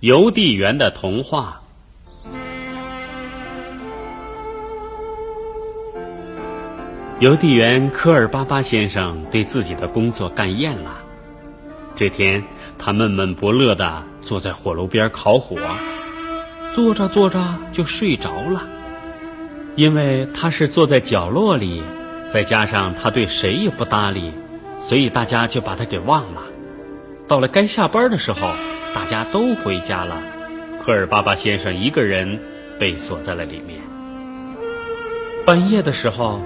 邮递员的童话。邮递员科尔巴巴先生对自己的工作干厌了。这天，他闷闷不乐地坐在火炉边烤火，坐着坐着就睡着了。因为他是坐在角落里，再加上他对谁也不搭理，所以大家就把他给忘了。到了该下班的时候，大家都回家了，科尔巴巴先生一个人被锁在了里面。半夜的时候，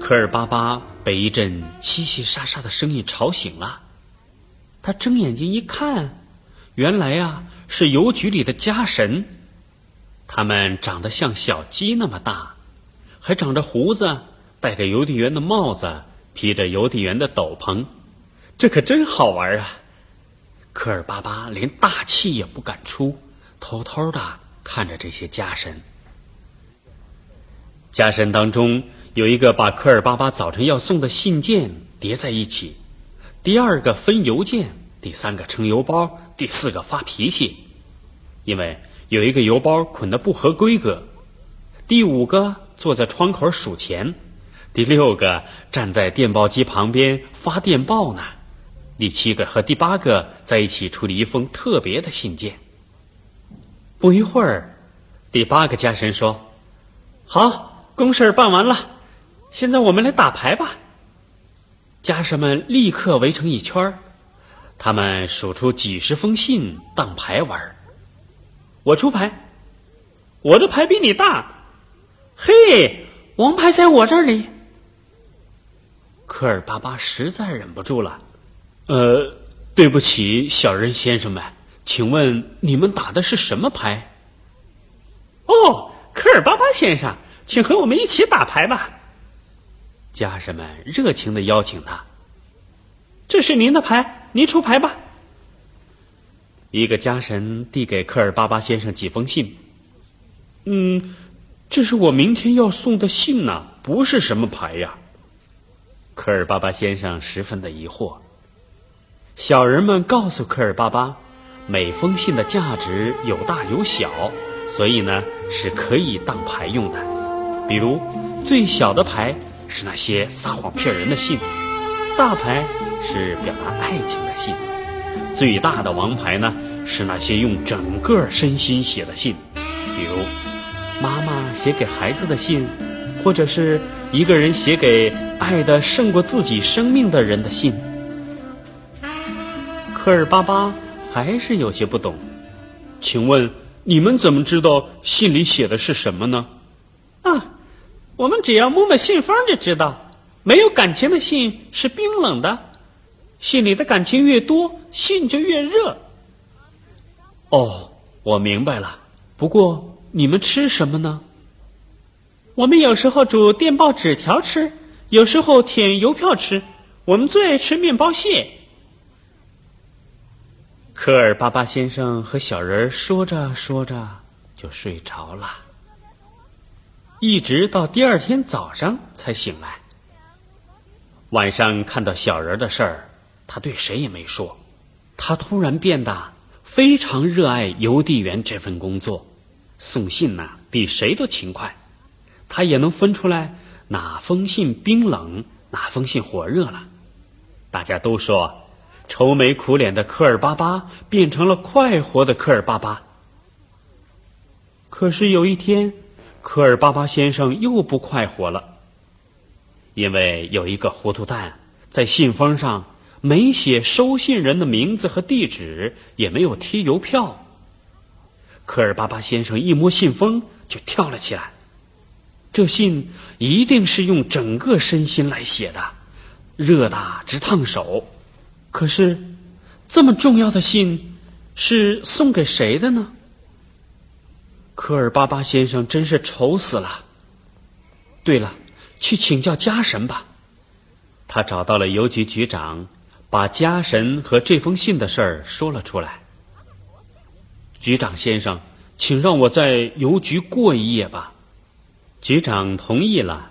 科尔巴巴被一阵稀稀沙沙的声音吵醒了。他睁眼睛一看，原来是邮局里的家神。他们长得像小鸡那么大，还长着胡子，戴着邮递员的帽子，披着邮递员的斗篷。这可真好玩啊！科尔巴巴连大气也不敢出，偷偷地看着这些家神。家神当中有一个把科尔巴巴早晨要送的信件叠在一起，第二个分邮件，第三个称邮包，第四个发脾气，因为有一个邮包捆得不合规格，第五个坐在窗口数钱，第六个站在电报机旁边发电报呢，第七个和第八个在一起处理一封特别的信件。不一会儿，第八个家神说：“好，公事办完了，现在我们来打牌吧。”家神们立刻围成一圈，他们数出几十封信当牌玩。我出牌，我的牌比你大，嘿，王牌在我这里。科尔巴巴实在忍不住了。对不起，小人先生们，请问你们打的是什么牌？哦，科尔巴巴先生，请和我们一起打牌吧。家神们热情地邀请他。这是您的牌，您出牌吧。一个家神递给科尔巴巴先生几封信。这是我明天要送的信呢，不是什么牌呀。科尔巴巴先生十分的疑惑。小人们告诉科尔巴巴，每封信的价值有大有小，所以呢是可以当牌用的。比如最小的牌是那些撒谎骗人的信，大牌是表达爱情的信，最大的王牌呢是那些用整个身心写的信，比如妈妈写给孩子的信，或者是一个人写给爱的胜过自己生命的人的信。科尔巴巴还是有些不懂，请问你们怎么知道信里写的是什么呢？我们只要摸摸信封就知道，没有感情的信是冰冷的，信里的感情越多，信就越热。哦，我明白了，不过你们吃什么呢？我们有时候煮电报纸条吃，有时候舔邮票吃，我们最爱吃面包屑。科尔巴巴先生和小人说着说着就睡着了，一直到第二天早上才醒来。晚上看到小人的事儿，他对谁也没说。他突然变得非常热爱邮递员这份工作，送信呢比谁都勤快，他也能分出来哪封信冰冷，哪封信火热了。大家都说愁眉苦脸的科尔巴巴变成了快活的科尔巴巴。可是有一天，科尔巴巴先生又不快活了，因为有一个糊涂蛋在信封上没写收信人的名字和地址，也没有贴邮票。科尔巴巴先生一摸信封就跳了起来，这信一定是用整个身心来写的，热得直烫手。可是这么重要的信是送给谁的呢？科尔巴巴先生真是愁死了。对了，去请教家神吧。他找到了邮局局长，把家神和这封信的事儿说了出来。局长先生，请让我在邮局过一夜吧。局长同意了。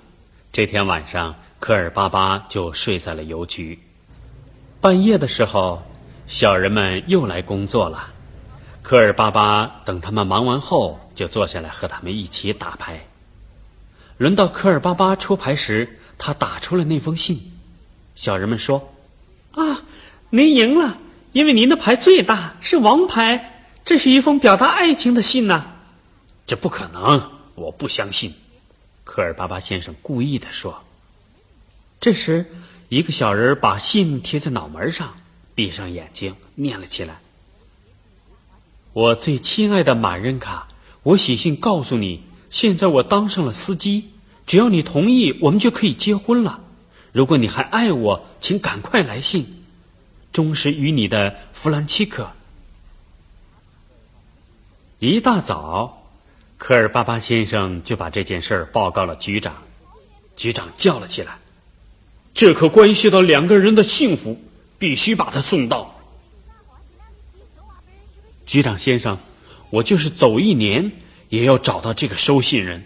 这天晚上，科尔巴巴就睡在了邮局。半夜的时候，小人们又来工作了。科尔巴巴等他们忙完后，就坐下来和他们一起打牌。轮到科尔巴巴出牌时，他打出了那封信。小人们说：“啊，您赢了，因为您的牌最大，是王牌，这是一封表达爱情的信呐。”“这不可能，我不相信。”科尔巴巴先生故意地说。这时，一个小人把信贴在脑门上，闭上眼睛念了起来：“我最亲爱的马任卡，我写信告诉你，现在我当上了司机，只要你同意，我们就可以结婚了。如果你还爱我，请赶快来信。忠实于你的弗兰奇克。”一大早，科尔巴巴先生就把这件事报告了局长。局长叫了起来：“这可关系到两个人的幸福，必须把他送到。”局长先生，我就是走1年，也要找到这个收信人。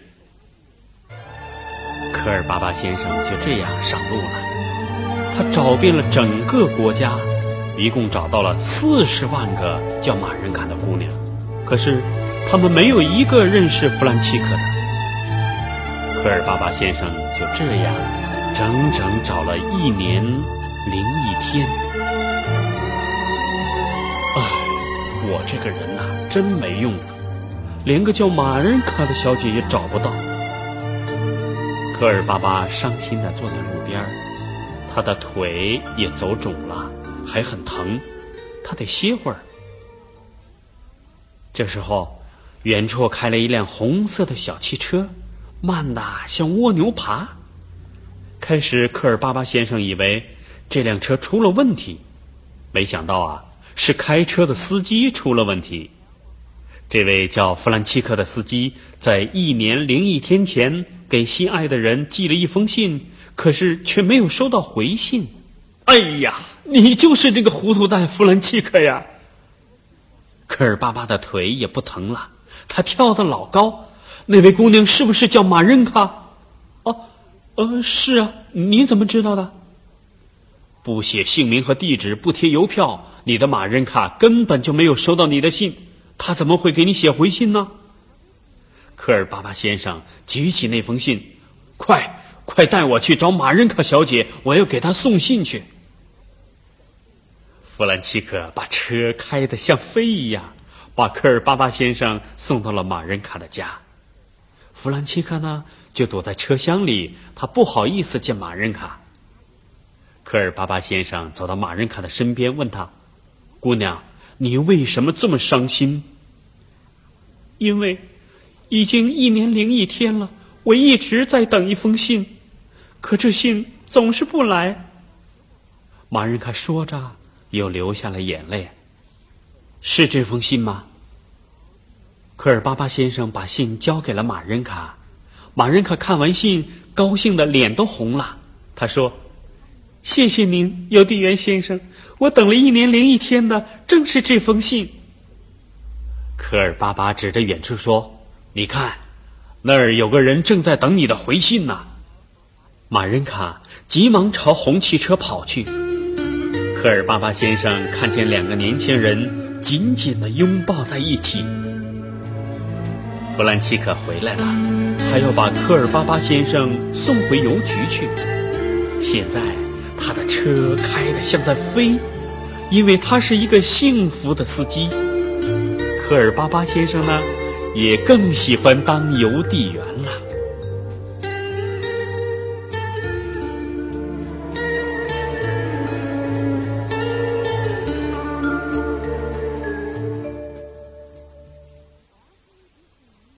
科尔巴巴先生就这样上路了。他找遍了整个国家，一共找到了40万个叫马任卡的姑娘，可是他们没有一个认识弗兰契克的。科尔巴巴先生就这样整整找了1年0一天。我这个人真没用了，连个叫马任卡的小姐也找不到。科尔巴巴伤心地坐在路边，他的腿也走肿了，还很疼，他得歇会儿。这时候，远处开了一辆红色的小汽车，慢得像蜗牛爬。开始，科尔巴巴先生以为这辆车出了问题，没想到是开车的司机出了问题。这位叫弗兰契克的司机在1年0一天前给心爱的人寄了一封信，可是却没有收到回信。哎呀，你就是这个糊涂蛋弗兰契克呀！科尔巴巴的腿也不疼了，他跳得老高。那位姑娘是不是叫马任卡？是啊，你怎么知道的？不写姓名和地址，不贴邮票，你的马任卡根本就没有收到你的信，他怎么会给你写回信呢？科尔巴巴先生举起那封信，快带我去找马任卡小姐，我要给她送信去。弗兰契克把车开得像飞一样，把科尔巴巴先生送到了马任卡的家。弗兰契克就躲在车厢里，他不好意思见马任卡。科尔巴巴先生走到马任卡的身边，问他：“姑娘，你为什么这么伤心？”“因为已经1年0一天了，我一直在等一封信，可这信总是不来。”马任卡说着又流下了眼泪。“是这封信吗？”科尔巴巴先生把信交给了马任卡。马任卡看完信，高兴的脸都红了。他说：“谢谢您，邮递员先生，我等了1年0一天的正是这封信。”科尔巴巴指着远处说：“你看，那儿有个人正在等你的回信呢。”马任卡急忙朝红汽车跑去。科尔巴巴先生看见两个年轻人紧紧地拥抱在一起。弗兰契克回来了，他要把科尔巴巴先生送回邮局去。现在他的车开得像在飞，因为他是一个幸福的司机。科尔巴巴先生也更喜欢当邮递员了。